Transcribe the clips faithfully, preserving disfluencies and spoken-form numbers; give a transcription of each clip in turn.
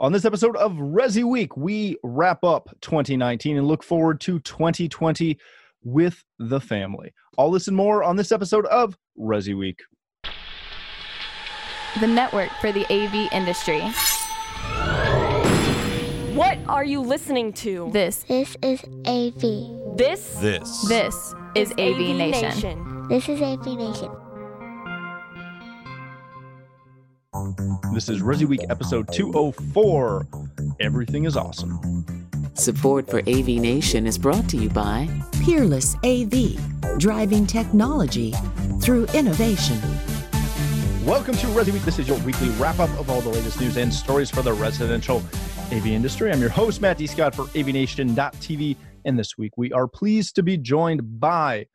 On this episode of Resi Week, we wrap up twenty nineteen and look forward to twenty twenty with the family. All this and more on this episode of Resi Week. The network for the A V industry. What are you listening to? This. This is A V. This. This. This is A V Nation. This is A V Nation. This is Resi Week episode two oh four. Everything is awesome. Support for A V Nation is brought to you by Peerless A V, driving technology through innovation. Welcome to Resi Week. This is your weekly wrap-up of all the latest news and stories for the residential A V industry. I'm your host, Matt D. Scott for A V Nation dot T V, and this week we are pleased to be joined by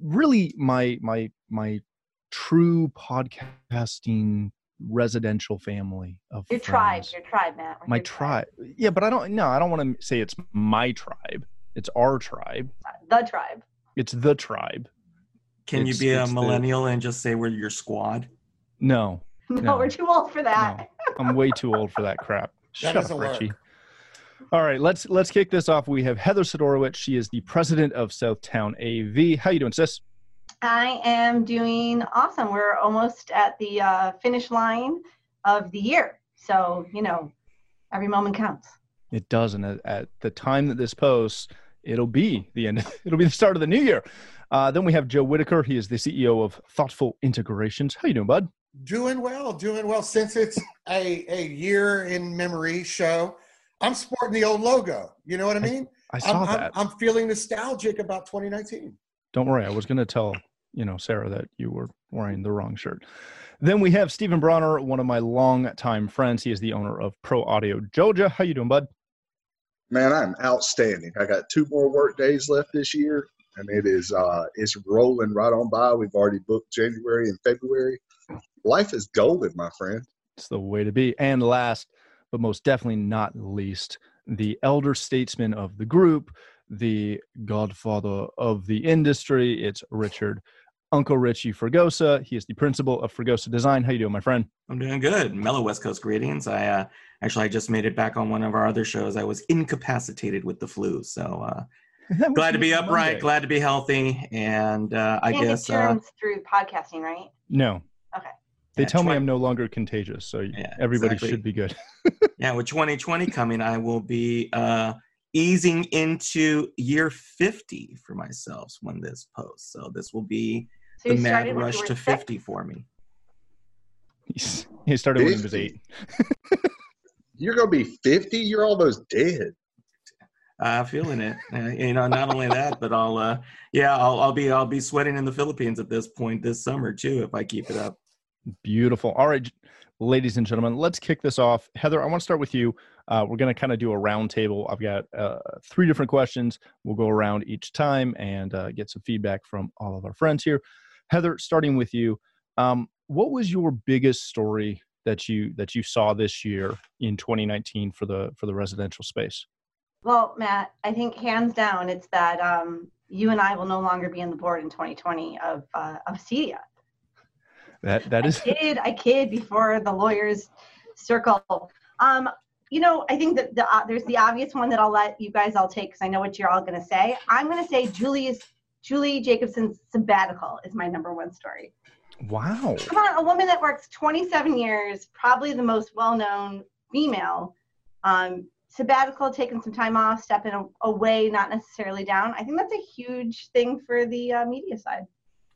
really my my my true podcasting residential family of your friends. tribe your tribe Matt We're my tribe. tribe yeah but I don't no I don't want to say it's my tribe, it's our tribe, the tribe it's the tribe can it's, you be a millennial the... and just say we're your squad? No no, no we're too old for that. no. I'm way too old for that crap. Shut that up, Richie. Work. All right, let's let's kick this off. We have Heather Sidorowitz. She is the president of Southtown A V. How you doing, sis? I am doing awesome. We're almost at the uh, finish line of the year. So, you know, every moment counts. It does. And at the time that this posts, it'll be the end. It'll be the start of the new year. Uh, then we have Joe Whitaker. He is the C E O of Thoughtful Integrations. How you doing, bud? Doing well, doing well. Since it's a, a year in memory show, I'm sporting the old logo. You know what I mean? I, I saw I'm, that. I'm, I'm feeling nostalgic about twenty nineteen. Don't worry, I was going to tell, you know, Sarah that you were wearing the wrong shirt. Then we have Stephen Bronner, one of my longtime friends. He is the owner of Pro Audio Georgia. How you doing, bud? Man, I'm outstanding. I got two more work days left this year, and it is uh, it's rolling right on by. We've already booked January and February. Life is golden, my friend. It's the way to be. And last, but most definitely not least, the elder statesman of the group, the godfather of the industry. It's Richard, Uncle Richie Fergosa. He is the principal of Fergosa Design. How you doing, my friend? I'm doing good. Mellow West Coast greetings. I uh, actually I just made it back on one of our other shows. I was incapacitated with the flu, so uh, glad to be upright, Monday. Glad to be healthy, and uh, I Can't guess uh, through podcasting, right? No. Okay. They yeah, tell me I'm no longer contagious, so yeah, everybody exactly. should be good. Yeah, with twenty twenty coming, I will be. Uh, easing into year fifty for myself when this posts. So this will be so the mad rush to six? fifty for me. He's, he started when he was eight. You're going to be fifty? You're almost dead. I'm uh, feeling it. Uh, you know, not only that, but I'll, uh, yeah, I'll, I'll be, I'll be sweating in the Philippines at this point this summer too, if I keep it up. Beautiful. All right, ladies and gentlemen, let's kick this off. Heather, I want to start with you. Uh, we're going to kind of do a round table. I've got uh, three different questions. We'll go around each time and uh, get some feedback from all of our friends here. Heather, starting with you, um, what was your biggest story that you that you saw this year in twenty nineteen for the for the residential space? Well, Matt, I think hands down, it's that um, you and I will no longer be on the board in twenty twenty of uh, of CEDIA. That that is. I kid, I kid before the lawyers circle. Um, You know, I think that the, uh, there's the obvious one that I'll let you guys all take because I know what you're all going to say. I'm going to say Julie's, Julie Jacobson's sabbatical is my number one story. Wow. Come on, a woman that works twenty-seven years, probably the most well-known female. Um, sabbatical, taking some time off, stepping away, not necessarily down. I think that's a huge thing for the uh, media side.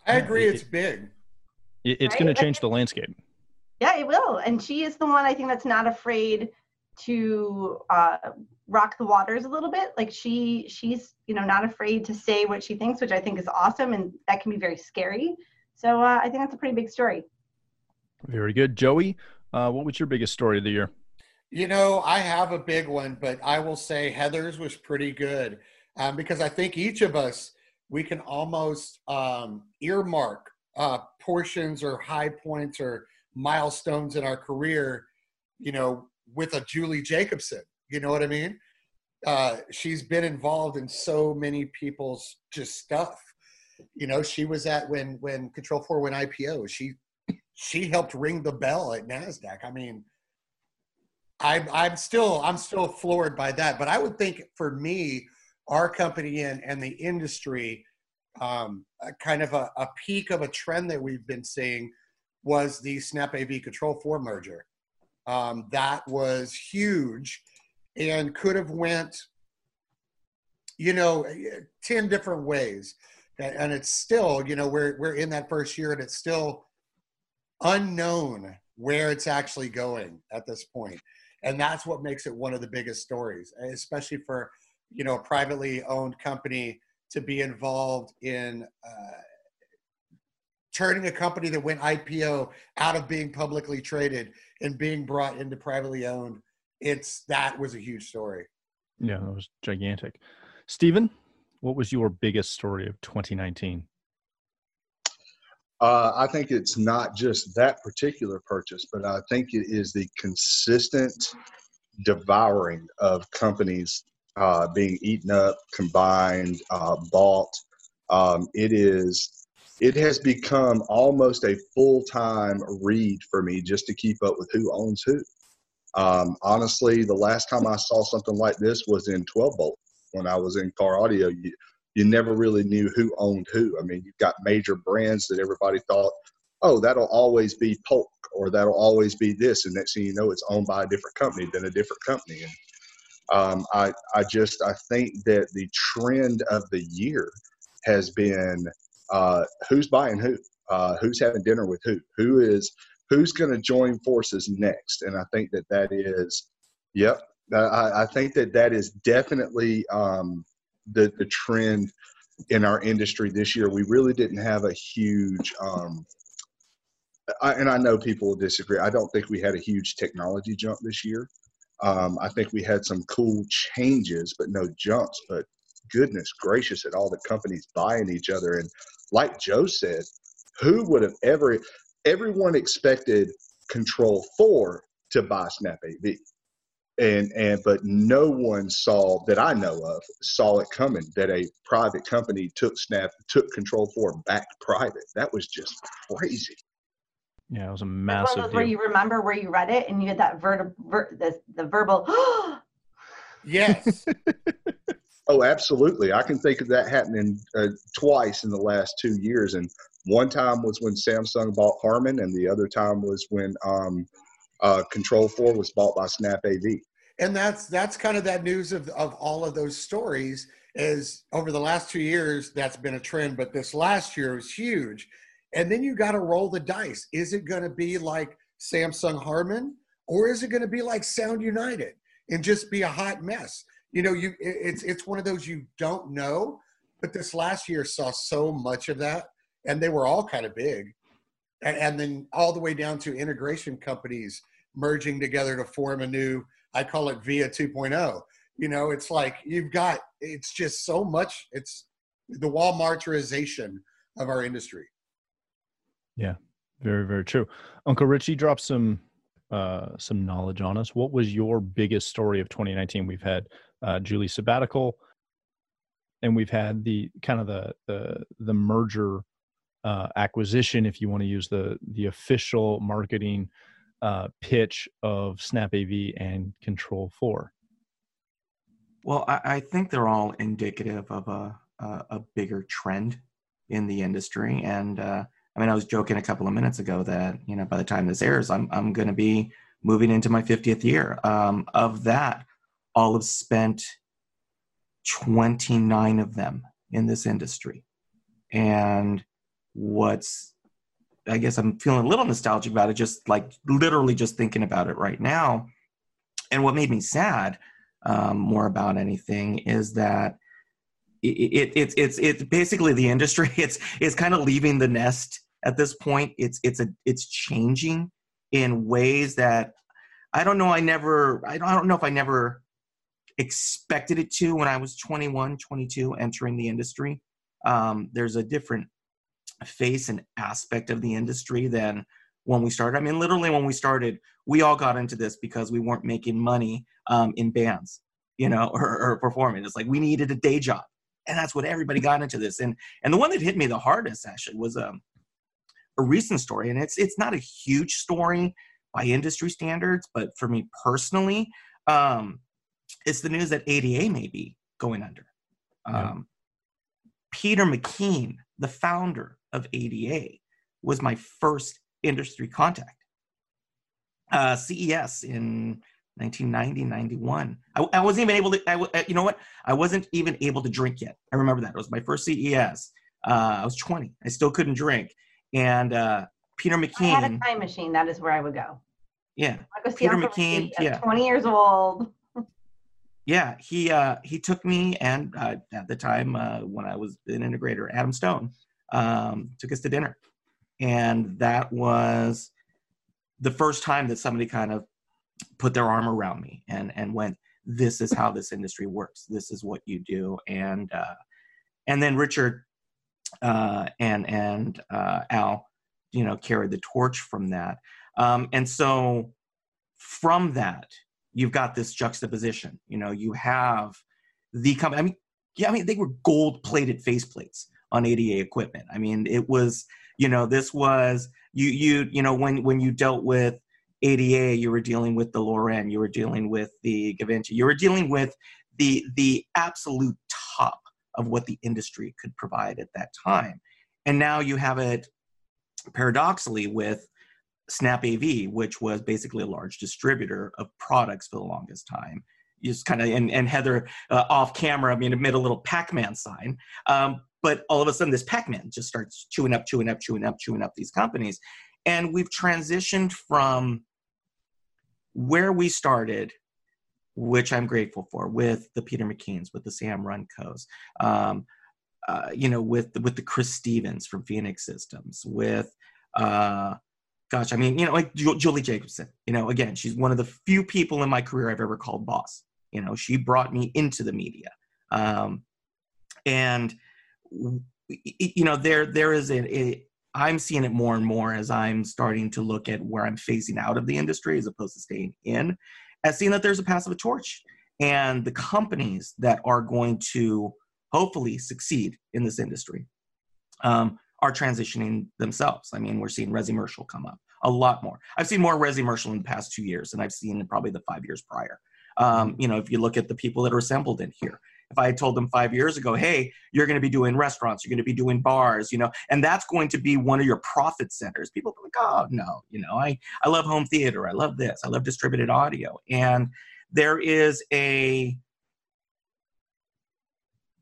I agree. It's big. It's right? going to change the landscape. Yeah, it will. And she is the one I think that's not afraid to uh, rock the waters a little bit. Like she, she's, you know, not afraid to say what she thinks, which I think is awesome. And that can be very scary. So uh, I think that's a pretty big story. Very good. Joey, uh, what was your biggest story of the year? You know, I have a big one, but I will say Heather's was pretty good um, because I think each of us, we can almost um, earmark uh, portions or high points or milestones in our career, you know, with a Julie Jacobson, you know what I mean? Uh, she's been involved in so many people's just stuff. You know, she was at when when Control four went I P O. She she helped ring the bell at NASDAQ. I mean, I'm, I'm still, I'm still floored by that. But I would think for me, our company and, and the industry, um, a kind of a, a peak of a trend that we've been seeing was the Snap A V Control four merger. Um, that was huge and could have went, you know, ten different ways. And it's still, you know, we're, we're in that first year and it's still unknown where it's actually going at this point. And that's what makes it one of the biggest stories, especially for, you know, a privately owned company to be involved in uh, turning a company that went I P O out of being publicly traded and being brought into privately owned. It's, that was a huge story. Yeah, that was gigantic. Stephen, what was your biggest story of twenty nineteen? Uh, I think it's not just that particular purchase, but I think it is the consistent devouring of companies uh, being eaten up, combined, uh, bought. Um, it is, it has become almost a full-time read for me just to keep up with who owns who. Um, honestly, the last time I saw something like this was in twelve volt. When I was in car audio, you, you never really knew who owned who. I mean, you've got major brands that everybody thought, oh, that'll always be Polk or that'll always be this. And next thing you know, it's owned by a different company than a different company. And um, I, I just, I think that the trend of the year has been uh, who's buying who, uh, who's having dinner with who, who is, who's going to join forces next. And I think that that is, yep. I, I think that that is definitely um, the, the trend in our industry this year. We really didn't have a huge, um, I, and I know people will disagree. I don't think we had a huge technology jump this year. Um, I think we had some cool changes, but no jumps. But goodness gracious, at all the companies buying each other. And like Joe said, who would have ever, everyone expected Control four to buy Snap A V. And, and, but no one saw that I know of saw it coming that a private company took Snap, took Control four back private. That was just crazy. Yeah. It was a massive deal. Where you remember where you read it and you had that ver ver the, the verbal. Yes. Oh, absolutely. I can think of that happening uh, twice in the last two years. And one time was when Samsung bought Harman and the other time was when, um, Uh, Control four was bought by Snap A V. And that's that's kind of that news of, of all of those stories is over the last two years, that's been a trend, but this last year was huge. And then you got to roll the dice. Is it going to be like Samsung Harman or is it going to be like Sound United and just be a hot mess? You know, you it's, it's one of those you don't know, but this last year saw so much of that and they were all kind of big. And then all the way down to integration companies merging together to form a new, I call it VIA two point oh. You know, it's like you've got, it's just so much. It's the Walmartization of our industry. Yeah, very, very true. Uncle Richie dropped some, uh, some knowledge on us. What was your biggest story of twenty nineteen? We've had uh, Julie's sabbatical and we've had the kind of the, the, the merger Uh, acquisition, if you want to use the the official marketing uh, pitch of Snap A V and Control four. Well, I, I think they're all indicative of a, a a bigger trend in the industry. And uh, I mean, I was joking a couple of minutes ago that you know by the time this airs, I'm I'm going to be moving into my fiftieth year. Um, of that, I'll have spent twenty-nine of them in this industry, and what's, I guess I'm feeling a little nostalgic about it, just like literally just thinking about it right now. And what made me sad um, more about anything is that it, it, it, it's it's basically the industry, it's it's kind of leaving the nest at this point. It's it's a it's changing in ways that I don't know I never, I don't, I don't know if I never expected it to when I was twenty-one, twenty-two entering the industry. Um, there's a different face and aspect of the industry than when we started. I mean, literally when we started, we all got into this because we weren't making money um, in bands, you know, or, or performing. It's like we needed a day job, and that's what everybody got into this. And and the one that hit me the hardest actually was um, a recent story, and it's it's not a huge story, by industry standards, but for me personally, um, it's the news that A D A may be going under. Yeah. Um, Peter McKean, the founder of A D A, was my first industry contact. Uh, C E S in nineteen ninety, ninety-one. I, I wasn't even able to, I, you know what? I wasn't even able to drink yet. I remember that. It was my first C E S. Uh, I was twenty. I still couldn't drink. And uh, Peter McKean. I had a time machine. That is where I would go. Yeah. I go see Peter McKean. Yeah. twenty years old. Yeah, he uh, he took me and uh, at the time uh, when I was an integrator, Adam Stone um, took us to dinner, and that was the first time that somebody kind of put their arm around me and and went, "This is how this industry works. This is what you do." And uh, and then Richard uh, and and uh, Al, you know, carried the torch from that, um, and so from that. You've got this juxtaposition, you know, you have the company, I mean, yeah, I mean, they were gold plated faceplates on A D A equipment. I mean, it was, you know, this was, you, you, you know, when, when you dealt with A D A, you were dealing with the Loren, you were dealing with the Gavinci, you were dealing with the, the absolute top of what the industry could provide at that time. And now you have it paradoxically with Snap A V, which was basically a large distributor of products for the longest time. You just kind of, and, and Heather uh, off camera, I mean, made a little Pac-Man sign. Um, but all of a sudden this Pac-Man just starts chewing up, chewing up, chewing up, chewing up these companies. And we've transitioned from where we started, which I'm grateful for, with the Peter McKeans, with the Sam Runcos, um, uh, you know, with, with the Chris Stevens from Phoenix Systems, with, uh, Gosh, I mean, you know, like Julie Jacobson, you know, again, she's one of the few people in my career I've ever called boss. You know, she brought me into the media. Um, and, you know, there there is a, a, I'm seeing it more and more as I'm starting to look at where I'm phasing out of the industry as opposed to staying in, as seeing that there's a pass of a torch. And the companies that are going to hopefully succeed in this industry, um, are transitioning themselves. I mean, we're seeing Resi Mercial come up a lot more. I've seen more Resi Mercial in the past two years than I've seen in probably the five years prior. Um, you know, if you look at the people that are assembled in here, if I had told them five years ago, hey, you're going to be doing restaurants, you're going to be doing bars, you know, and that's going to be one of your profit centers. People are like, oh, no, you know, I, I love home theater. I love this. I love distributed audio. And there is a,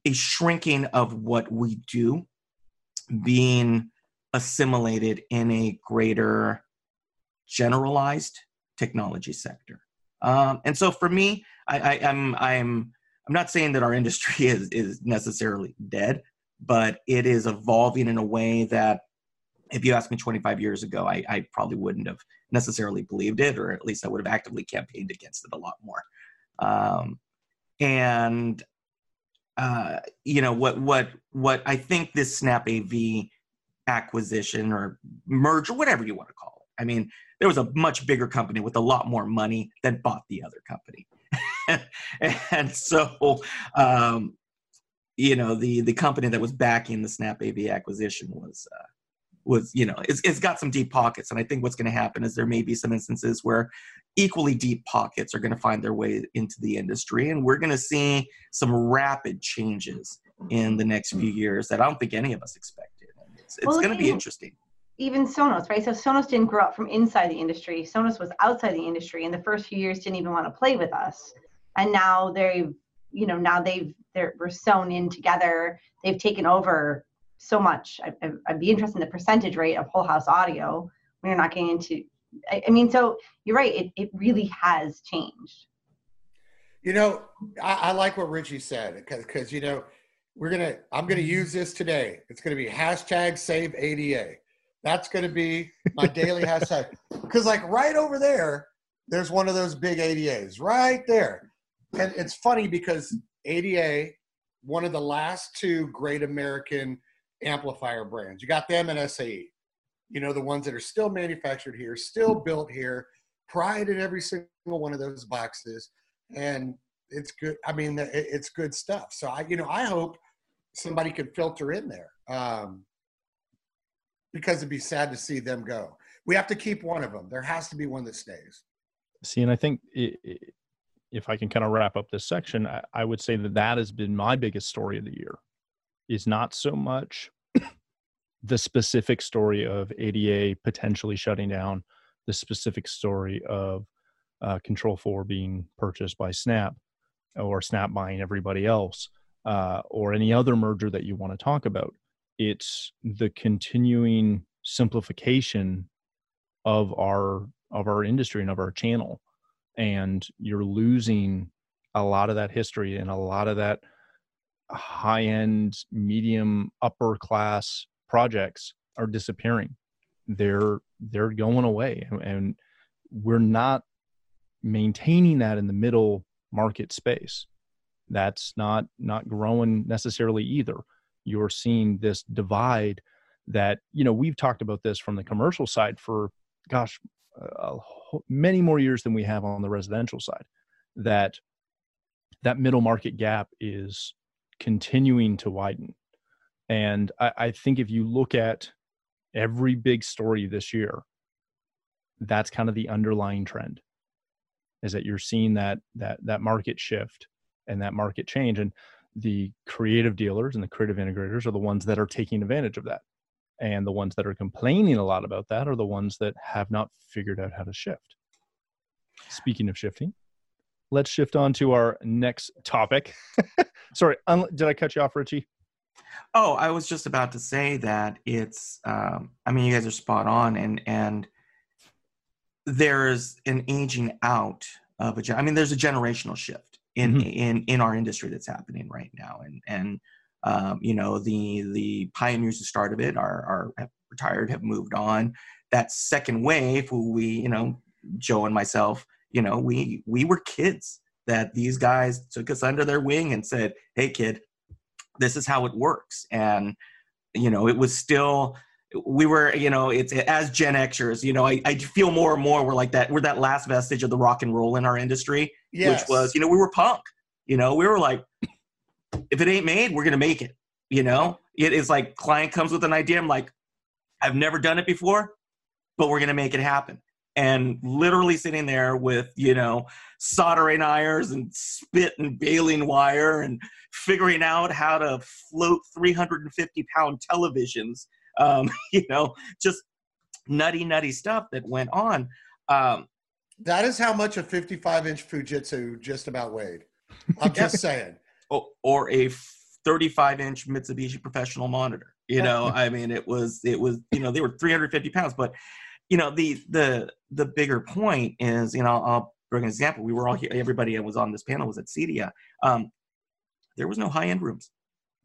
a shrinking of what we do being assimilated in a greater generalized technology sector, um, and so for me, I, I, I'm I'm I'm not saying that our industry is is necessarily dead, but it is evolving in a way that, if you asked me twenty-five years ago, I, I probably wouldn't have necessarily believed it, or at least I would have actively campaigned against it a lot more. Um, and Uh, you know, what, what, what I think this Snap A V acquisition or merger, whatever you want to call it. I mean, there was a much bigger company with a lot more money that bought the other company. And so, um, you know, the, the company that was backing the Snap A V acquisition was, uh, was, you know, it's, it's got some deep pockets. And I think what's going to happen is there may be some instances where equally deep pockets are going to find their way into the industry. And we're going to see some rapid changes in the next few years that I don't think any of us expected. It's, it's well, going to be interesting. Even Sonos, right? So Sonos didn't grow up from inside the industry. Sonos was outside the industry, and the first few years didn't even want to play with us. And now they've, you know, now they've, they're, we're sewn in together. They've taken over so much. I, I, I'd be interested in the percentage rate of whole house audio when you're not getting into, I, I mean, so you're right. It, it really has changed. You know, I, I like what Richie said, because, because, you know, we're going to, I'm going to use this today. It's going to be hashtag save A D A. That's going to be my daily hashtag. Because like right over there, there's one of those big A D As right there. And it's funny because A D A, one of the last two great American amplifier brands. You got them and S A E, you know, the ones that are still manufactured here, still built here, pride in every single one of those boxes. And it's good. I mean, it's good stuff. So I, you know, I hope somebody can filter in there, um, because it'd be sad to see them go. we have to keep one of them. There has to be one that stays. See, and I think it, it, if I can kind of wrap up this section, I, I would say that that has been my biggest story of the year, is not so much the specific story of A D A potentially shutting down, the specific story of uh, Control four being purchased by Snap, or Snap buying everybody else, uh, or any other merger that you want to talk about. It's the continuing simplification of our of our industry and of our channel. And you're losing a lot of that history and a lot of that high-end, medium, upper-class projects are disappearing. They're they're going away, and we're not maintaining that in the middle market space. That's not not growing necessarily either. You're seeing this divide that, you know, we've talked about this from the commercial side for, gosh, uh, many more years than we have on the residential side, that that middle market gap is continuing to widen. And I, I think if you look at every big story this year, that's kind of the underlying trend, is that you're seeing that that that market shift and that market change. And the creative dealers and the creative integrators are the ones that are taking advantage of that. And the ones that are complaining a lot about that are the ones that have not figured out how to shift. Speaking of shifting, let's shift on to our next topic. Sorry, did I cut you off, Richie? Oh, I was just about to say that it's, um, I mean, you guys are spot on, and and there's an aging out of a gen- I mean, there's a generational shift in, mm-hmm. in, in our industry that's happening right now. And, and um, you know, the, the pioneers who started it are, are have retired, have moved on. That second wave, who we, you know, Joe and myself, you know, we, we were kids that these guys took us under their wing and said, hey kid, this is how it works. And, you know, it was still, we were, you know, it's as Gen Xers, you know, I, I feel more and more we're like that, we're that last vestige of the rock and roll in our industry, yes. which was, you know, we were punk, you know, we were like, if it ain't made, we're going to make it. You know, it is like client comes with an idea. I'm like, I've never done it before, but we're going to make it happen. And literally sitting there with, you know, soldering irons and spit and baling wire and figuring out how to float three hundred fifty pound televisions, um, you know, just nutty, nutty stuff that went on. Um, that is how much a fifty-five inch Fujitsu just about weighed. I'm just saying. Oh, or a thirty-five inch Mitsubishi professional monitor. You know, I mean, it was, it was, you know, they were three hundred fifty pounds, but you know, the, the, the bigger point is, you know, I'll bring an example. We were all here. Everybody that was on this panel was at CEDIA. Um, there was no high end rooms.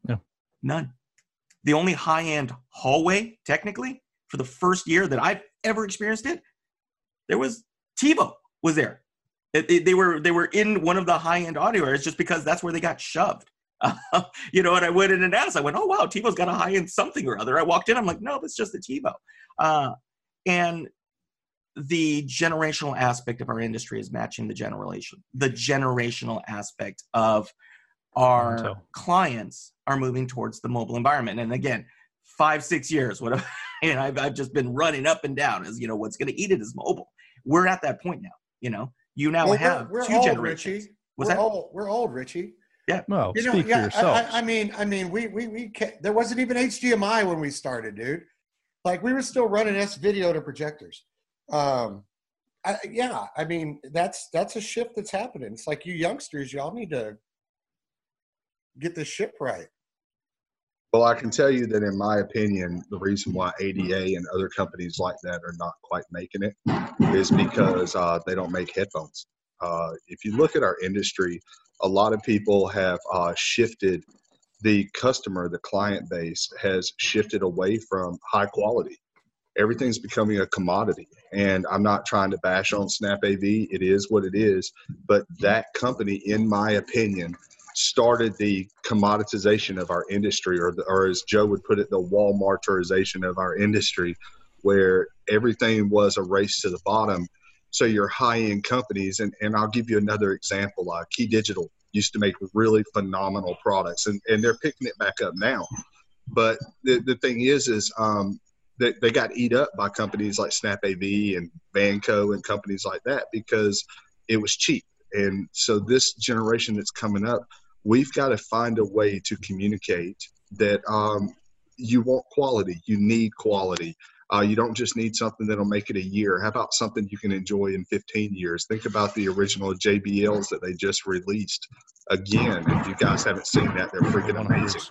No, none. The only high end hallway, technically, for the first year that I've ever experienced it, there was TiVo was there. It, it, they were, they were in one of the high end audio areas just because that's where they got shoved. Uh, you know, and I went in and asked, I went, oh wow, TiVo's got a high end something or other. I walked in, I'm like, no, it's just the TiVo. Uh, And the generational aspect of our industry is matching the generation. The generational aspect of our so. clients are moving towards the mobile environment. And again, five, six years, what? And I've, I've just been running up and down as, you know, what's going to eat it is mobile. We're at that point now. You know, you now well, have we're, we're two old, generations. Richie. We're that? old. We're old, Richie. Yeah. Well, you know, speak yeah, for yourself. I, I mean, I mean, we we we can't, there wasn't even H D M I when we started, dude. Like, we were still running S-video to projectors. Um, I, yeah, I mean, that's that's a shift that's happening. It's like, you youngsters, y'all need to get this ship right. Well, I can tell you that, in my opinion, the reason why A D A and other companies like that are not quite making it is because uh, they don't make headphones. Uh, if you look at our industry, a lot of people have uh, shifted. The customer, the client base has shifted away from high quality. Everything's becoming a commodity. And I'm not trying to bash on Snap A V. It is what it is. But that company, in my opinion, started the commoditization of our industry, or, the, or as Joe would put it, the Walmartization of our industry, where everything was a race to the bottom. So your high-end companies, and, and I'll give you another example, uh, Key Digital used to make really phenomenal products, and, and they're picking it back up now. But the, the thing is, is um, they, they got eat up by companies like Snap A V and Vanco and companies like that because it was cheap. And so this generation that's coming up, we've got to find a way to communicate that um, you want quality, you need quality. Uh, you don't just need something that'll make it a year. How about something you can enjoy in fifteen years? Think about the original J B Ls that they just released. Again, if you guys haven't seen that, they're freaking amazing.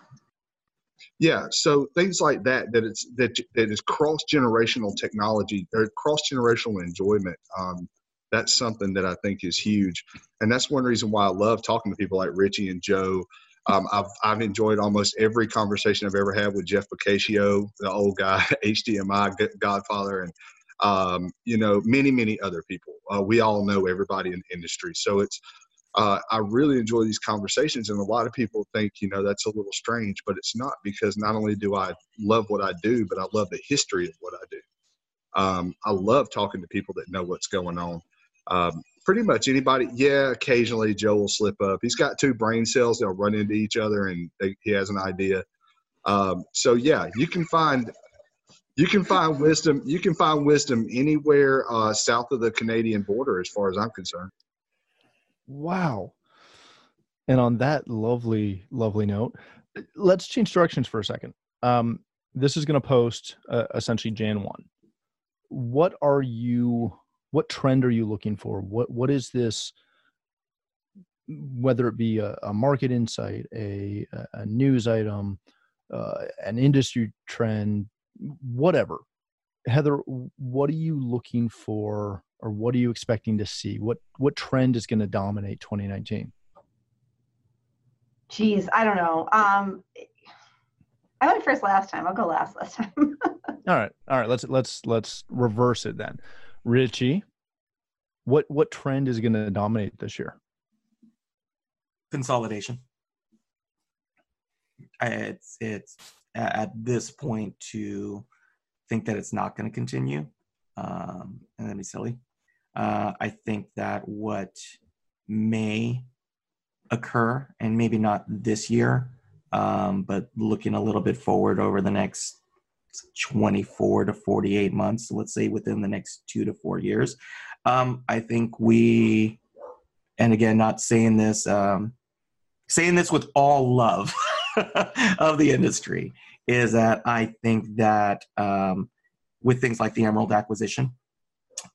Yeah, so things like that, that it's that that is cross-generational technology or cross-generational enjoyment. Um, that's something that I think is huge. And that's one reason why I love talking to people like Richie and Joe. Um, I've, I've enjoyed almost every conversation I've ever had with Jeff Boccaccio, the old guy, H D M I godfather, and, um, you know, many, many other people. Uh, we all know everybody in the industry. So it's, uh, I really enjoy these conversations. And a lot of people think, you know, that's a little strange, but it's not, because not only do I love what I do, but I love the history of what I do. Um, I love talking to people that know what's going on. Um, Pretty much anybody, yeah, occasionally Joe will slip up. He's got two brain cells. They'll run into each other, and they, he has an idea. Um, so, yeah, you can find you can find wisdom. You can find wisdom anywhere uh, south of the Canadian border, as far as I'm concerned. Wow. And on that lovely, lovely note, let's change directions for a second. Um, this is going to post uh, essentially January first. What are you... What trend are you looking for? What What is this, whether it be a, a market insight, a, a news item, uh, an industry trend, whatever. Heather, what are you looking for, or what are you expecting to see? What What trend is going to dominate twenty nineteen? Geez, I don't know. Um, I went first last time. I'll go last last time. All right. All right. Let's, let's, let's reverse it then. Richie, what what trend is going to dominate this year? Consolidation. I, it's it's at this point to think that it's not going to continue, um, and that'd be silly. Uh, I think that what may occur, and maybe not this year, um, but looking a little bit forward over the next twenty-four to forty-eight months, let's say within the next two to four years. Um, I think we, and again, not saying this, um, saying this with all love of the industry, is that I think that um, with things like the Emerald acquisition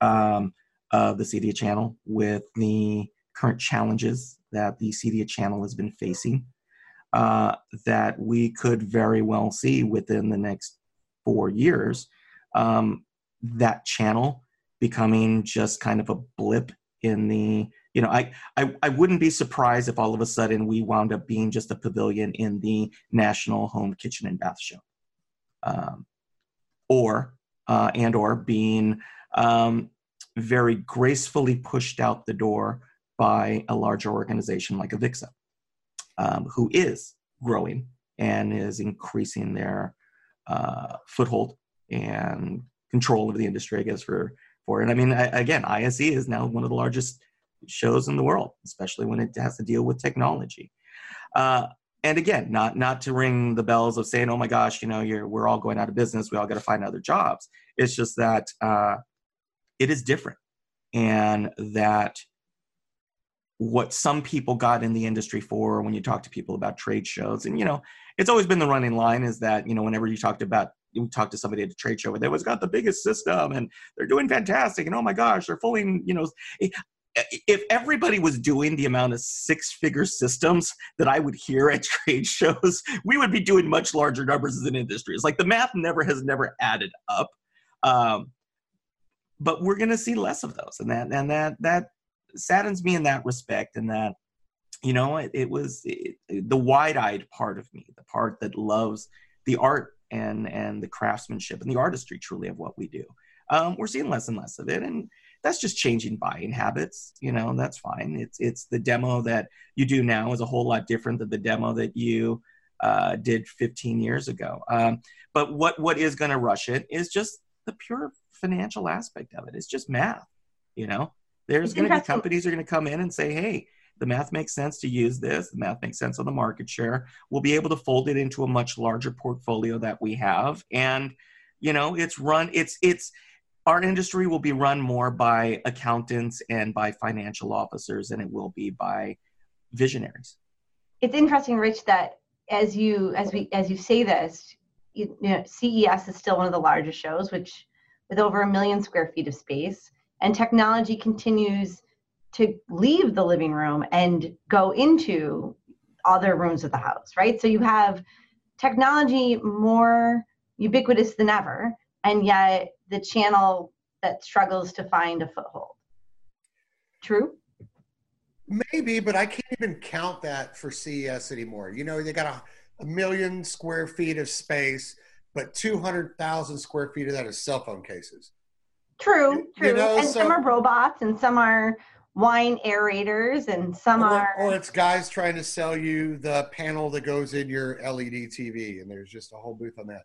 um, of the CEDIA channel, with the current challenges that the CEDIA channel has been facing, uh, that we could very well see within the next four years, um, that channel becoming just kind of a blip in the, you know, I, I, I wouldn't be surprised if all of a sudden we wound up being just a pavilion in the National Home Kitchen and Bath Show, um, or, uh, and or being um, very gracefully pushed out the door by a larger organization like Avixa, um, who is growing and is increasing their uh, foothold and control of the industry, I guess, for, for it. I mean, I, again, I S E is now one of the largest shows in the world, especially when it has to deal with technology. Uh, and again, not, not to ring the bells of saying, oh my gosh, you know, you're, we're all going out of business. We all got to find other jobs. It's just that, uh, it is different, and that what some people got in the industry for, when you talk to people about trade shows, and, you know, it's always been the running line is that, you know, whenever you talked about, you talked to somebody at a trade show where they was got the biggest system and they're doing fantastic. And oh my gosh, they're fooling, you know, if everybody was doing the amount of six figure systems that I would hear at trade shows, we would be doing much larger numbers as an industry. It's like the math never has never added up. Um, but we're going to see less of those. And that, and that, that, saddens me in that respect, and that, you know, it, it was it, the wide-eyed part of me, the part that loves the art and and the craftsmanship and the artistry truly of what we do. Um, we're seeing less and less of it, and that's just changing buying habits. You know, and that's fine. It's it's the demo that you do now is a whole lot different than the demo that you uh, did fifteen years ago. Um, but what what is going to rush it is just the pure financial aspect of it. It's just math, you know. There's going to be companies that are going to come in and say, hey, the math makes sense to use this. The math makes sense on the market share. We'll be able to fold it into a much larger portfolio that we have. And, You know, it's run, it's, it's, our industry will be run more by accountants and by financial officers than it will be by visionaries. It's interesting, Rich, that as you, as we, as you say this, you, you know, C E S is still one of the largest shows, which with over a million square feet of space, and technology continues to leave the living room and go into other rooms of the house, right? So you have technology more ubiquitous than ever, and yet the channel that struggles to find a foothold. True? Maybe, but I can't even count that for C E S anymore. You know, they got a, a million square feet of space, but two hundred thousand square feet of that is cell phone cases. True, true. You know, and so, some are robots, and some are wine aerators, and some or, are... Or it's guys trying to sell you the panel that goes in your L E D T V, and there's just a whole booth on that.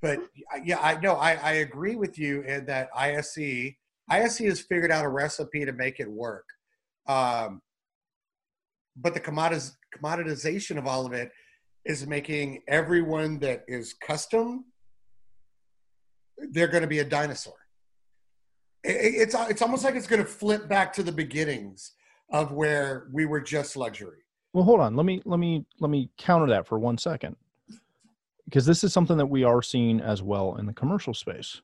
But yeah, I know I, I agree with you in that I S E, I S E has figured out a recipe to make it work. Um, but the commodiz commoditization of all of it is making everyone that is custom, they're going to be a dinosaur. It, it's, it's almost like it's going to flip back to the beginnings of where we were just luxury. Well, hold on. Let me, let me, let me counter that for one second. Because this is something that we are seeing as well in the commercial space,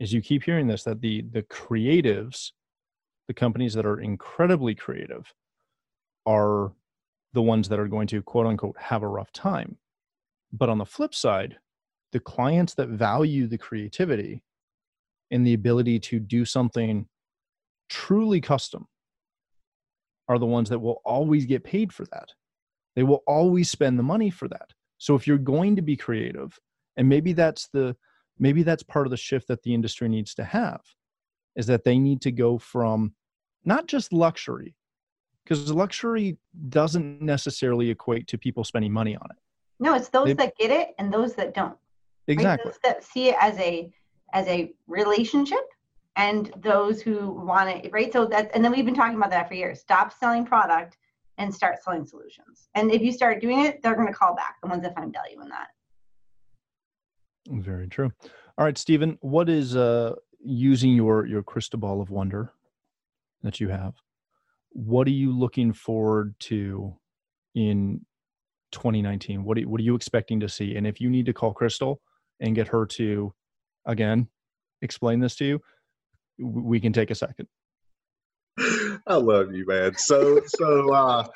is you keep hearing this, that the, the creatives, the companies that are incredibly creative are the ones that are going to, quote unquote, have a rough time. But on the flip side, the clients that value the creativity and the ability to do something truly custom are the ones that will always get paid for that. They will always spend the money for that. So if you're going to be creative, and maybe that's the, maybe that's part of the shift that the industry needs to have, is that they need to go from not just luxury, because luxury doesn't necessarily equate to people spending money on it. No, it's those they, that get it and those that don't. Exactly. Right? Those that see it as a, as a relationship, and those who want it, right? So that's, and then we've been talking about that for years. Stop selling product and start selling solutions. And if you start doing it, they're going to call back, the ones that find value in that. Very true. All right, Stephen, what is uh, using your, your crystal ball of wonder that you have? What are you looking forward to in twenty nineteen? What, do, what are you expecting to see? And if you need to call Crystal and get her to, again, explain this to you, we can take a second. I love you, man. So, so uh,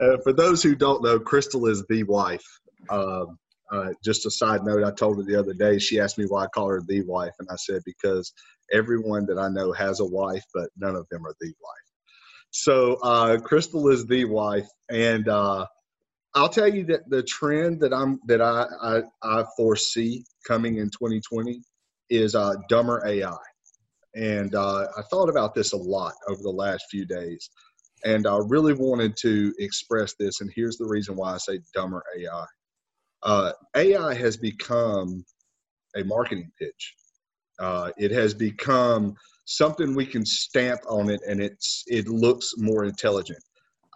uh, for those who don't know, Crystal is the wife. Um, uh, just a side note, I told her the other day, she asked me why I call her the wife. And I said, because everyone that I know has a wife, but none of them are the wife. So uh, Crystal is the wife. And uh, I'll tell you that the trend that, I'm, that I, I, I foresee coming in twenty twenty is uh, dumber A I. And uh, I thought about this a lot over the last few days, and I really wanted to express this, and here's the reason why I say dumber A I. Uh, A I has become a marketing pitch. Uh, it has become something we can stamp on it, and it's, it looks more intelligent.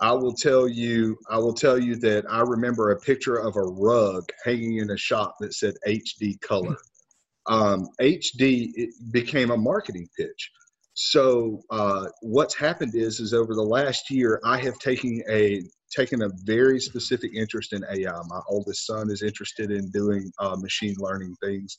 I will tell you, I will tell you that I remember a picture of a rug hanging in a shop that said H D color. Um, H D it became a marketing pitch. So uh, what's happened is, is over the last year, I have taken a taken a very specific interest in A I. My oldest son is interested in doing uh, machine learning things,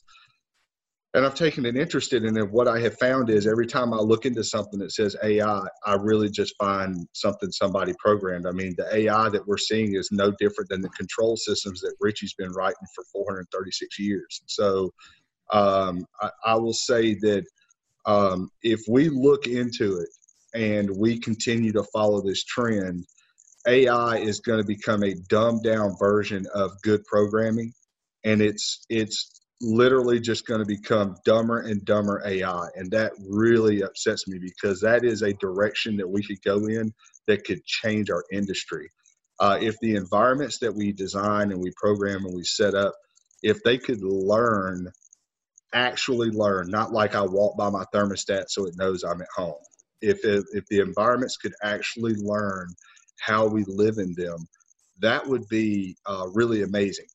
and I've taken an interest in it. And what I have found is, every time I look into something that says A I, I really just find something somebody programmed. I mean, the A I that we're seeing is no different than the control systems that Richie's been writing for four hundred thirty-six years. So. Um, I, I will say that um, if we look into it and we continue to follow this trend, A I is going to become a dumbed down version of good programming. And it's, it's literally just going to become dumber and dumber A I. And that really upsets me, because that is a direction that we could go in that could change our industry. Uh, if the environments that we design and we program and we set up, if they could learn actually learn, not like I walk by my thermostat so it knows I'm at home. If, if, if the environments could actually learn how we live in them, that would be uh, really amazing.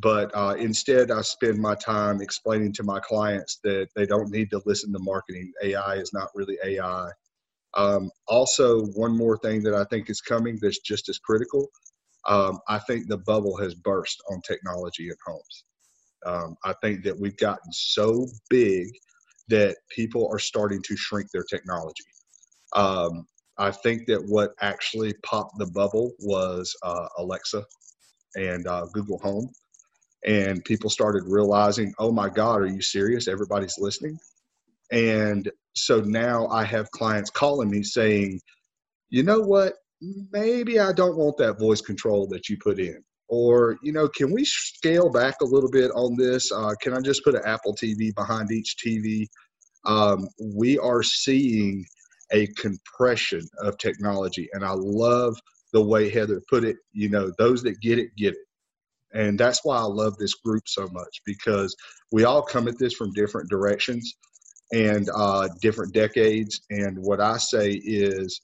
But uh, instead, I spend my time explaining to my clients that they don't need to listen to marketing. A I is not really A I. Um, also, one more thing that I think is coming that's just as critical, um, I think the bubble has burst on technology in homes. Um, I think that we've gotten so big that people are starting to shrink their technology. Um, I think that what actually popped the bubble was uh, Alexa and uh, Google Home. And people started realizing, oh my God, are you serious? Everybody's listening. And so now I have clients calling me saying, you know what, maybe I don't want that voice control that you put in. Or, you know, can we scale back a little bit on this? Uh, can I just put an Apple T V behind each T V? Um, we are seeing a compression of technology. And I love the way Heather put it, you know, those that get it, get it. And that's why I love this group so much, because we all come at this from different directions and uh, different decades. And what I say is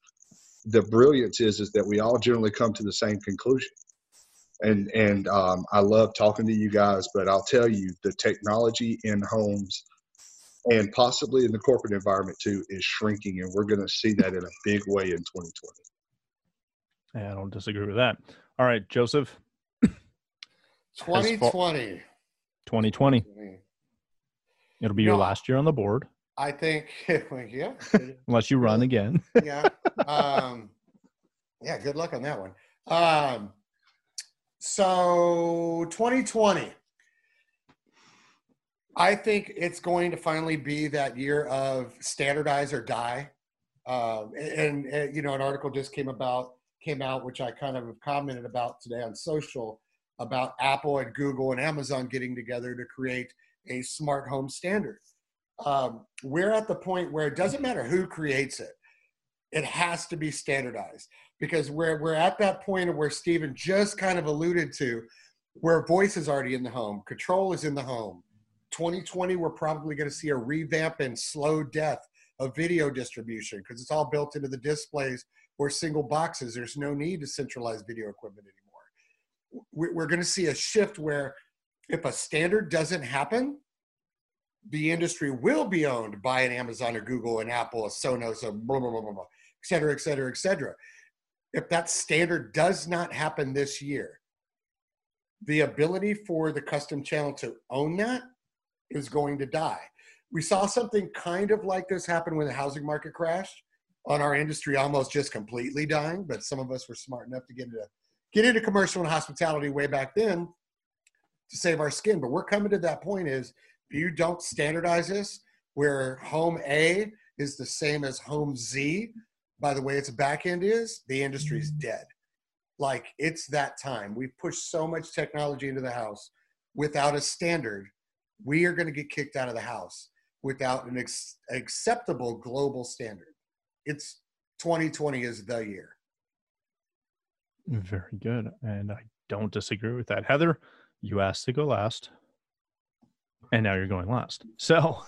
the brilliance is, is that we all generally come to the same conclusion. And, and um, I love talking to you guys, but I'll tell you, the technology in homes and possibly in the corporate environment too is shrinking. And we're going to see that in a big way in twenty twenty. Yeah, I don't disagree with that. All right, Joseph. twenty twenty. twenty twenty. It'll be no, your last year on the board. I think, yeah. Unless you run again. yeah. Um, yeah, good luck on that one. Um, so, twenty twenty. I think it's going to finally be that year of standardize or die. Um, and, and, you know, an article just came about, came out, which I kind of commented about today on social, about Apple and Google and Amazon getting together to create a smart home standard. Um, we're at the point where it doesn't matter who creates it. It has to be standardized, because we're, we're at that point of where Stephen just kind of alluded to, where voice is already in the home, control is in the home. twenty twenty, we're probably going to see a revamp and slow death of video distribution, because it's all built into the displays or single boxes. There's no need to centralize video equipment anymore. We're going to see a shift where if a standard doesn't happen, the industry will be owned by an Amazon or Google, an Apple, a Sonos, a blah, blah, blah, blah, blah, et cetera, et cetera, et cetera. If that standard does not happen this year, the ability for the custom channel to own that is going to die. We saw something kind of like this happen when the housing market crashed, on our industry almost just completely dying, but some of us were smart enough to get into get into commercial and hospitality way back then to save our skin. But we're coming to that point, is if you don't standardize this, where home A is the same as home Z, by the way its back end is, the industry's dead. Like, it's that time. We've pushed so much technology into the house without a standard. We are going to get kicked out of the house without an ex- acceptable global standard. It's twenty twenty is the year. Very good. And I don't disagree with that. Heather, you asked to go last, and now you're going last. So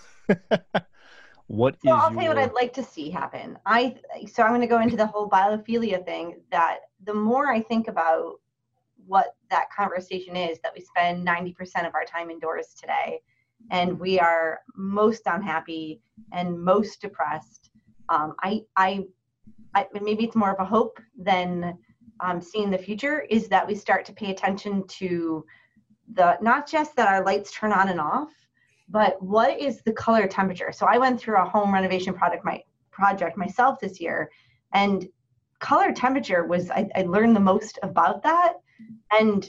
what so is I'll your... tell you what I'd like to see happen. I So I'm going to go into the whole biophilia thing, that the more I think about what that conversation is, that we spend ninety percent of our time indoors today, and we are most unhappy and most depressed. Um, I, I, I maybe it's more of a hope than... Um, seeing the future, is that we start to pay attention to the, not just that our lights turn on and off, but what is the color temperature. So I went through a home renovation product my project myself this year, and color temperature was, I, I learned the most about that, and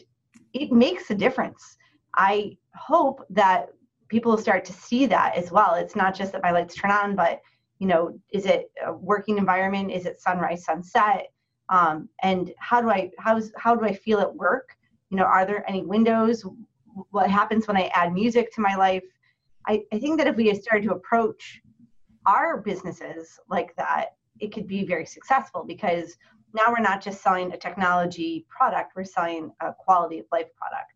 it makes a difference. I hope that people start to see that as well. It's not just that my lights turn on, but, you know, is it a working environment? Is it sunrise, sunset? Um, and how do I, how's, how do I feel at work? You know, are there any windows? What happens when I add music to my life? I, I think that if we started to approach our businesses like that, it could be very successful, because now we're not just selling a technology product, we're selling a quality of life product.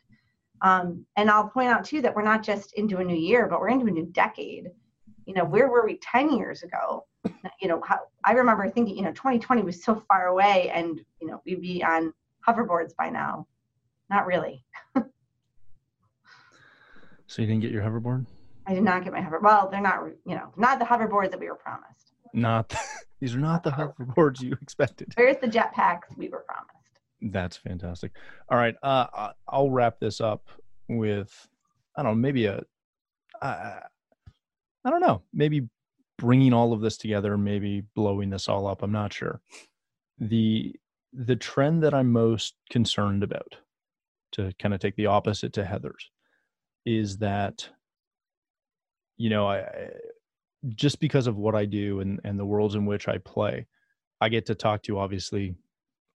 Um, and I'll point out too, that we're not just into a new year, but we're into a new decade. You know, where were we ten years ago? You know, how, I remember thinking, you know, twenty twenty was so far away, and, you know, we'd be on hoverboards by now. Not really. So you didn't get your hoverboard? I did not get my hoverboard. Well, they're not, you know, not the hoverboards that we were promised. Not, the, these are not the hoverboards you expected. Where's the jetpacks we were promised? That's fantastic. All right. Uh, I'll wrap this up with, I don't know, maybe a, uh, I don't know, maybe bringing all of this together, maybe blowing this all up. I'm not sure. The, the trend that I'm most concerned about, to kind of take the opposite to Heather's, is that, you know, I, I just because of what I do and, and the worlds in which I play, I get to talk to, obviously,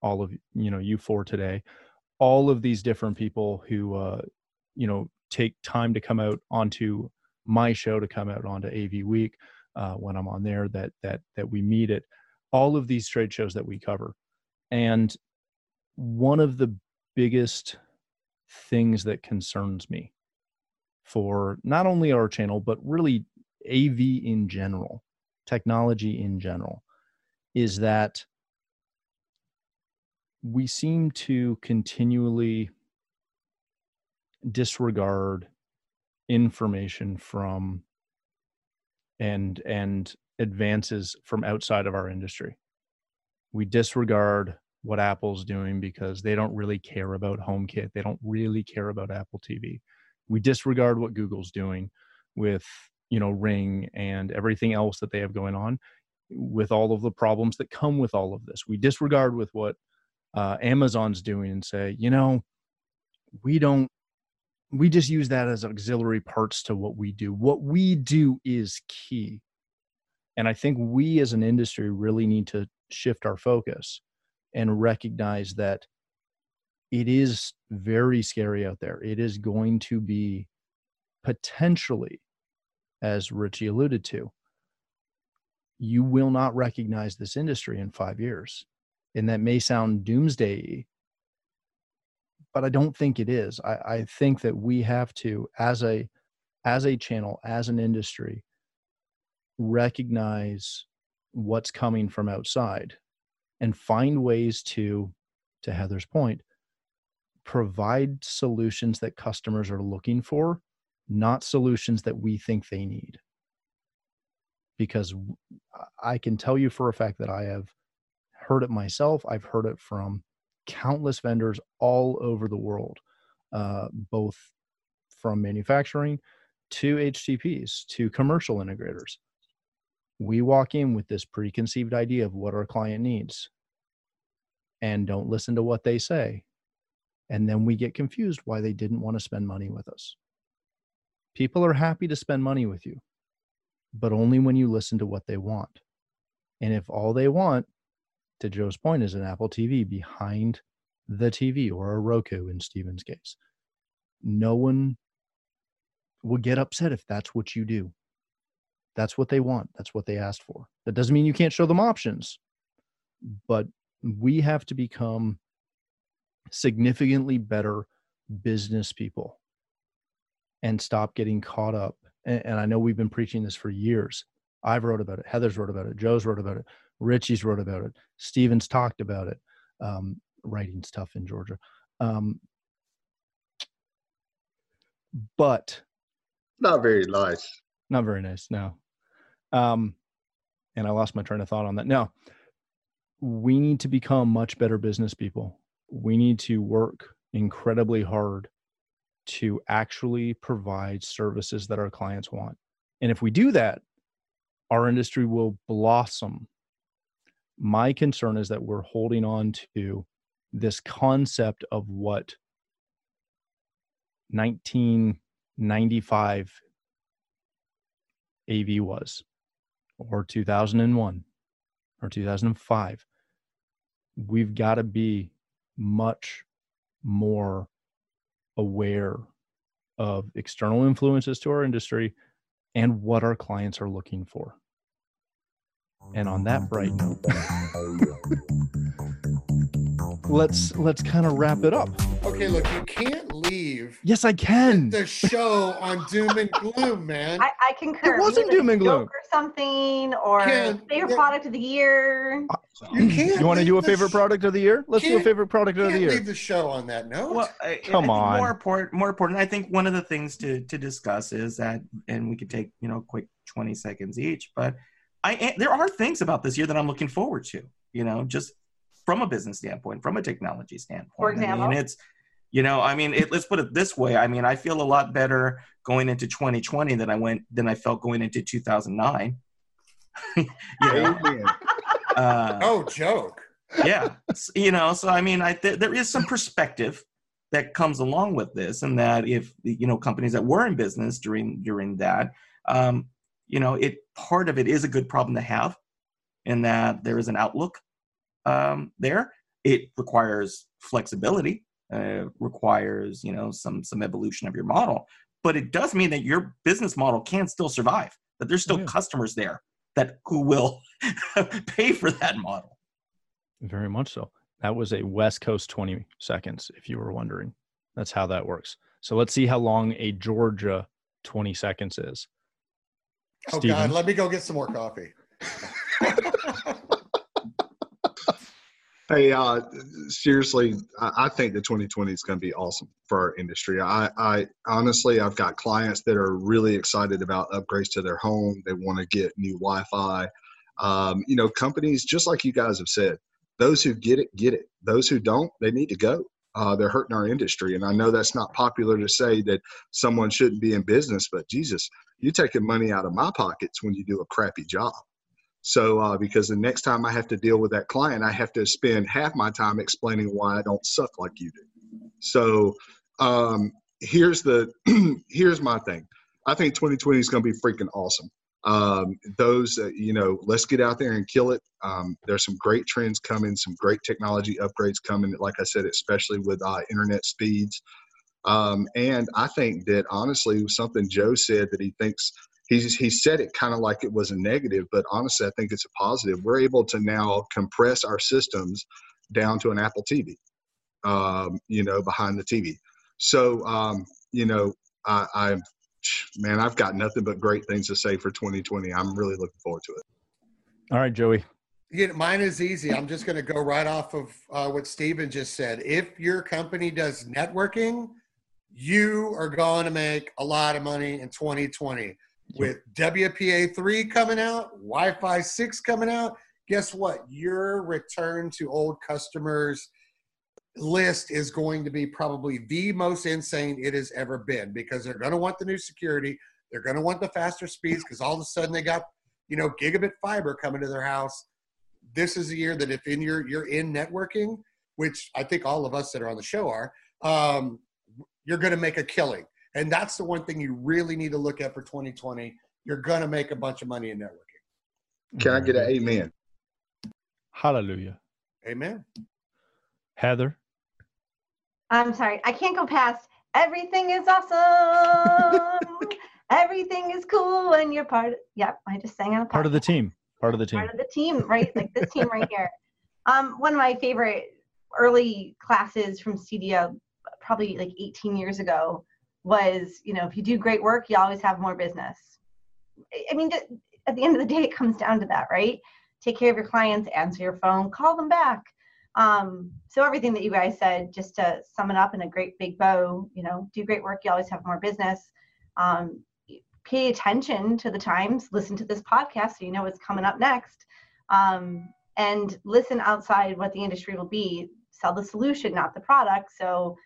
all of, you know, you four today, all of these different people who, uh, you know, take time to come out onto my show, to come out onto A V Week, uh, when I'm on there, that, that, that we meet at all of these trade shows that we cover. And one of the biggest things that concerns me for not only our channel, but really A V in general, technology in general, is that we seem to continually disregard information from and and advances from outside of our industry. We disregard what Apple's doing because they don't really care about HomeKit. They don't really care about Apple T V. We disregard what Google's doing with, you know, Ring and everything else that they have going on, with all of the problems that come with all of this. We disregard with what uh, Amazon's doing and say, you know, we don't, we just use that as auxiliary parts to what we do. What we do is key. And I think we as an industry really need to shift our focus and recognize that it is very scary out there. It is going to be potentially, as Richie alluded to, you will not recognize this industry in five years. And that may sound doomsday, but I don't think it is. I, I think that we have to, as a, as a channel, as an industry, recognize what's coming from outside and find ways to, to Heather's point, provide solutions that customers are looking for, not solutions that we think they need. Because I can tell you for a fact that I have heard it myself. I've heard it from countless vendors all over the world, uh, both from manufacturing to H T Ps to commercial integrators. We walk in with this preconceived idea of what our client needs and don't listen to what they say. And then we get confused why they didn't want to spend money with us. People are happy to spend money with you, but only when you listen to what they want. And if all they want, to Joe's point, is an Apple T V behind the T V, or a Roku in Stephen's case, no one will get upset if that's what you do. That's what they want. That's what they asked for. That doesn't mean you can't show them options, but we have to become significantly better business people and stop getting caught up. And, and I know we've been preaching this for years. I've wrote about it. Heather's wrote about it. Joe's wrote about it. Richie's wrote about it. Stephen's talked about it. Um, writing's tough in Georgia. Um, but. Not very nice. Not very nice, no. Um, and I lost my train of thought on that. No, we need to become much better business people. We need to work incredibly hard to actually provide services that our clients want. And if we do that, our industry will blossom. My concern is that we're holding on to this concept of what nineteen ninety-five A V was, or two thousand one, or two thousand five. We've got to be much more aware of external influences to our industry and what our clients are looking for. And on that bright note, let's let's kind of wrap it up. Okay, look, you can't leave. Yes, I can. The show on doom and gloom, man. I, I concur. It wasn't doom and gloom. Or something, or Ken, favorite yeah. product of the year. You can't. You want to do a favorite sh- product of the year? Let's do a favorite product of the year. Leave the show on that note. Well, I, come I on. More important. More important. I think one of the things to to discuss is that, and we could take you know a quick twenty seconds each, but I there are things about this year that I'm looking forward to. You know, just. From a business standpoint, from a technology standpoint. For example? I mean, it's, you know, I mean, it, let's put it this way. I mean, I feel a lot better going into twenty twenty than I went, than I felt going into two thousand nine. You know? uh, no joke. Yeah. You know, so I mean, I th- there is some perspective that comes along with this, and that if, you know, companies that were in business during, during that, um, you know, it, part of it is a good problem to have, in that there is an outlook. Um, there, it requires flexibility, uh, requires, you know, some, some evolution of your model, but it does mean that your business model can still survive, that there's still yeah. customers there that who will pay for that model. Very much so. That was a West Coast twenty seconds, if you were wondering. That's how that works. So let's see how long a Georgia twenty seconds is. Oh Stephen. God, let me go get some more coffee. Hey, uh, seriously, I think that twenty twenty is going to be awesome for our industry. I, I honestly, I've got clients that are really excited about upgrades to their home. They want to get new Wi-Fi. Um, you know, companies, just like you guys have said, those who get it, get it. Those who don't, they need to go. Uh, they're hurting our industry. And I know that's not popular to say that someone shouldn't be in business, but Jesus, you're taking money out of my pockets when you do a crappy job. So uh, because the next time I have to deal with that client, I have to spend half my time explaining why I don't suck like you do. So um, here's the here's my thing. I think twenty twenty is going to be freaking awesome. Um, those, uh, you know, let's get out there and kill it. Um, there's some great trends coming, some great technology upgrades coming, like I said, especially with uh, internet speeds. Um, and I think that, honestly, something Joe said that he thinks – He's, he said it kind of like it was a negative, but honestly, I think it's a positive. We're able to now compress our systems down to an Apple T V, um, you know, behind the T V. So, um, you know, I, I, man, I've got nothing but great things to say for twenty twenty. I'm really looking forward to it. All right, Joey. Yeah, mine is easy. I'm just going to go right off of uh, what Stephen just said. If your company does networking, you are going to make a lot of money in twenty twenty. With W P A three coming out, Wi-Fi six coming out, guess what? Your return to old customers list is going to be probably the most insane it has ever been, because they're going to want the new security. They're going to want the faster speeds, because all of a sudden they got, you know, gigabit fiber coming to their house. This is the year that if in your, you're in networking, which I think all of us that are on the show are, um, you're going to make a killing. And that's the one thing you really need to look at for twenty twenty. You're going to make a bunch of money in networking. Can I get an amen? Hallelujah. Amen. Heather? I'm sorry. I can't go past everything is awesome. Everything is cool when you're part of, yep, I just sang on a podcast. Part of the team. Part of the team. Part of the team, right? Like this team right here. Um, one of my favorite early classes from CEDIA, probably like eighteen years ago, was, you know, if you do great work, you always have more business. I mean, at the end of the day, it comes down to that, right? Take care of your clients, answer your phone, call them back. Um, so everything that you guys said, just to sum it up in a great big bow, you know, do great work, you always have more business. Um, pay attention to the times, listen to this podcast so you know what's coming up next. Um, and listen outside what the industry will be. Sell the solution, not the product. So,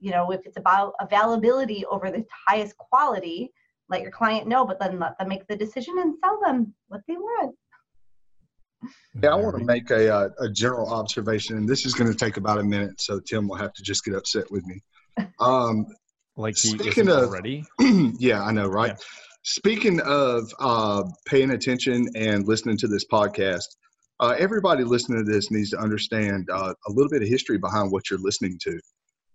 you know, if it's about availability over the highest quality, let your client know, but then let them make the decision and sell them what they want. Yeah, I want to make a, a general observation, and this is going to take about a minute, so Tim will have to just get upset with me. Um, like he isn't of, already? Yeah, I know, right? Yeah. Speaking of uh, paying attention and listening to this podcast, uh, everybody listening to this needs to understand uh, a little bit of history behind what you're listening to.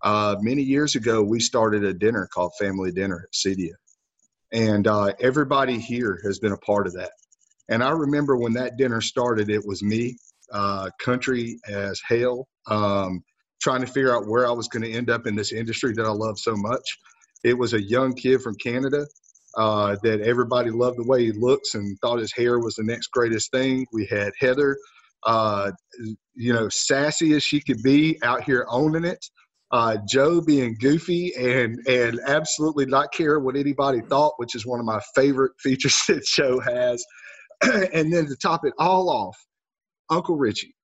Uh, many years ago, we started a dinner called Family Dinner at CEDIA, and uh, everybody here has been a part of that. And I remember when that dinner started, it was me, uh, country as hell, um, trying to figure out where I was going to end up in this industry that I love so much. It was a young kid from Canada uh, that everybody loved the way he looks and thought his hair was the next greatest thing. We had Heather, uh, you know, sassy as she could be, out here owning it. Uh, Joe being goofy and and absolutely not care what anybody thought, which is one of my favorite features that Joe has. And then to top it all off, Uncle Richie,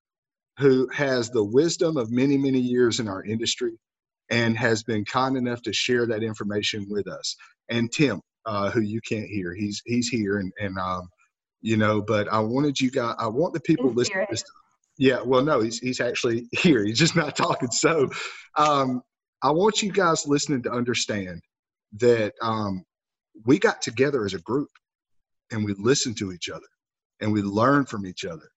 who has the wisdom of many, many years in our industry and has been kind enough to share that information with us. And Tim, uh, who you can't hear, he's he's here, and, and um, you know, but I wanted you guys, I want the people listening to this. Yeah, well, no, he's, he's actually here. He's just not talking. So um, I want you guys listening to understand that um, we got together as a group and we listened to each other and we learned from each other.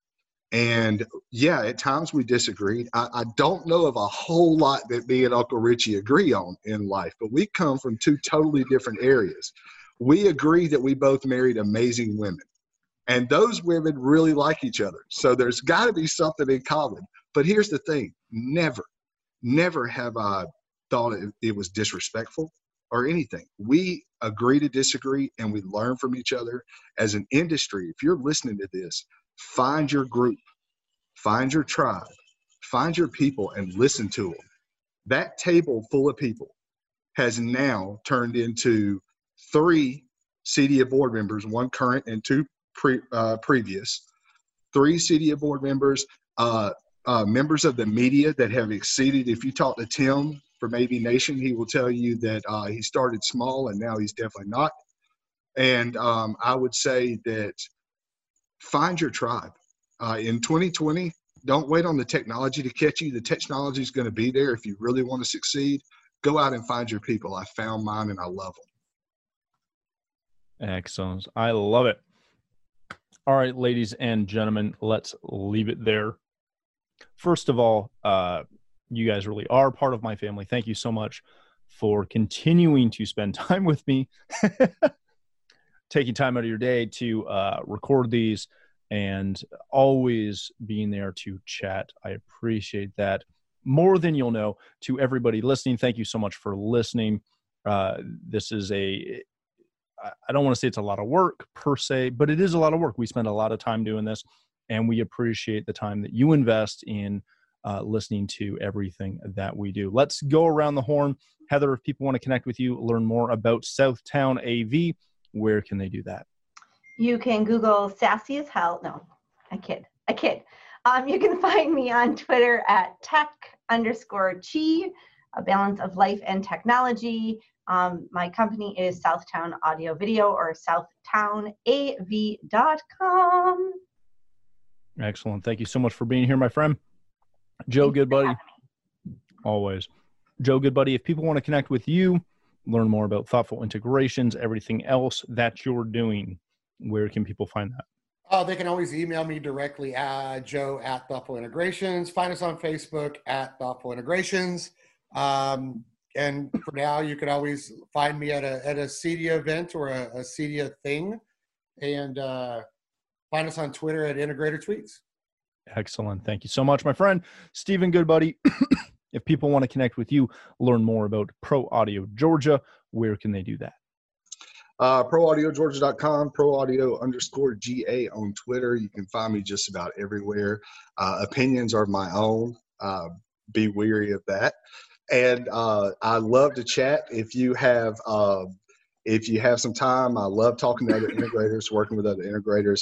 And yeah, at times we disagreed. I, I don't know of a whole lot that me and Uncle Richie agree on in life, but we come from two totally different areas. We agree that we both married amazing women. And those women really like each other. So there's got to be something in common. But here's the thing. Never, never have I thought it, it was disrespectful or anything. We agree to disagree and we learn from each other. As an industry, if you're listening to this, find your group, find your tribe, find your people and listen to them. That table full of people has now turned into three C D A board members, one current and two Pre, uh, previous, three C D A board members, uh, uh, members of the media that have exceeded. If you talk to Tim from A V Nation, he will tell you that uh, he started small and now he's definitely not. And um, I would say that find your tribe. Uh, in twenty twenty, don't wait on the technology to catch you. The technology is going to be there. If you really want to succeed, go out and find your people. I found mine and I love them. Excellent. I love it. All right, ladies and gentlemen, let's leave it there. First of all, uh, you guys really are part of my family. Thank you so much for continuing to spend time with me, taking time out of your day to uh, record these, and always being there to chat. I appreciate that more than you'll know. To everybody listening, thank you so much for listening. Uh, this is a... I don't want to say it's a lot of work per se, but it is a lot of work. We spend a lot of time doing this, and we appreciate the time that you invest in uh, listening to everything that we do. Let's go around the horn. Heather, if people want to connect with you, learn more about Southtown A V, where can they do that? You can Google sassy as hell. No, I kid. I kid. Um, you can find me on Twitter at tech underscore chi, a balance of life and technology. Um, my company is Southtown Audio Video, or southtown A V dot com. Excellent. Thank you so much for being here, my friend. Joe Goodbuddy. Always. Joe Goodbuddy, if people want to connect with you, learn more about Thoughtful Integrations, everything else that you're doing, where can people find that? Uh, they can always email me directly at joe at Thoughtful Integrations. Find us on Facebook at Thoughtful Integrations. Um, And for now, you can always find me at a at a CEDIA event or a, a CEDIA thing, and uh, find us on Twitter at Integrator Tweets. Excellent. Thank you so much, my friend. Stephen Goodbuddy, if people want to connect with you, learn more about Pro Audio Georgia, where can they do that? Uh, pro audio georgia dot com, proaudio underscore G A on Twitter. You can find me just about everywhere. Uh, opinions are my own. Uh, be wary of that. And uh, I love to chat. If you have um, if you have some time, I love talking to other integrators, working with other integrators.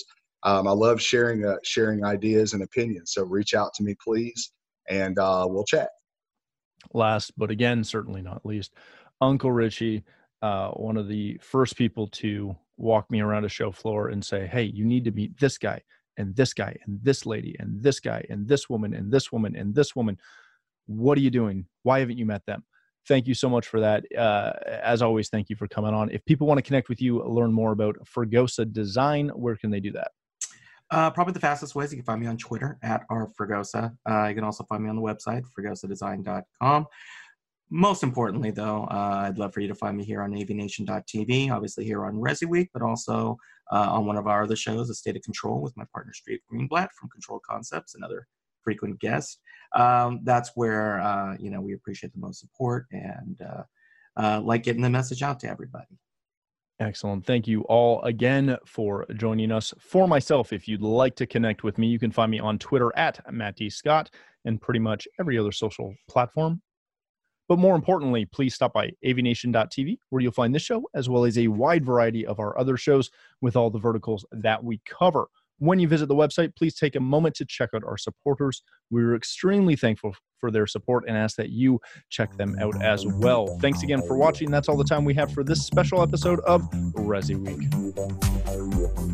Um, I love sharing uh, sharing ideas and opinions. So reach out to me, please, and uh, we'll chat. Last, but again, certainly not least, Uncle Richie, uh, one of the first people to walk me around a show floor and say, "Hey, you need to meet this guy and this guy and this lady and this guy and this woman and this woman and this woman." What are you doing? Why haven't you met them? Thank you so much for that. Uh, as always, thank you for coming on. If people want to connect with you, learn more about Fergosa Design, where can they do that? Uh, probably the fastest way is you can find me on Twitter at r fergosa. Uh, you can also find me on the website, fergosa design dot com. Most importantly, though, uh, I'd love for you to find me here on a v nation dot t v, obviously here on Resi Week, but also uh, on one of our other shows, The State of Control, with my partner, Steve Greenblatt from Control Concepts, and other frequent guest, um, that's where, uh, you know, we appreciate the most support and uh, uh, like getting the message out to everybody. Excellent. Thank you all again for joining us. For myself, if you'd like to connect with me, you can find me on Twitter at Matt D. Scott and pretty much every other social platform. But more importantly, please stop by A V nation dot T V where you'll find this show as well as a wide variety of our other shows with all the verticals that we cover. When you visit the website, please take a moment to check out our supporters. We're extremely thankful for their support and ask that you check them out as well. Thanks again for watching. That's all the time we have for this special episode of Resi Week.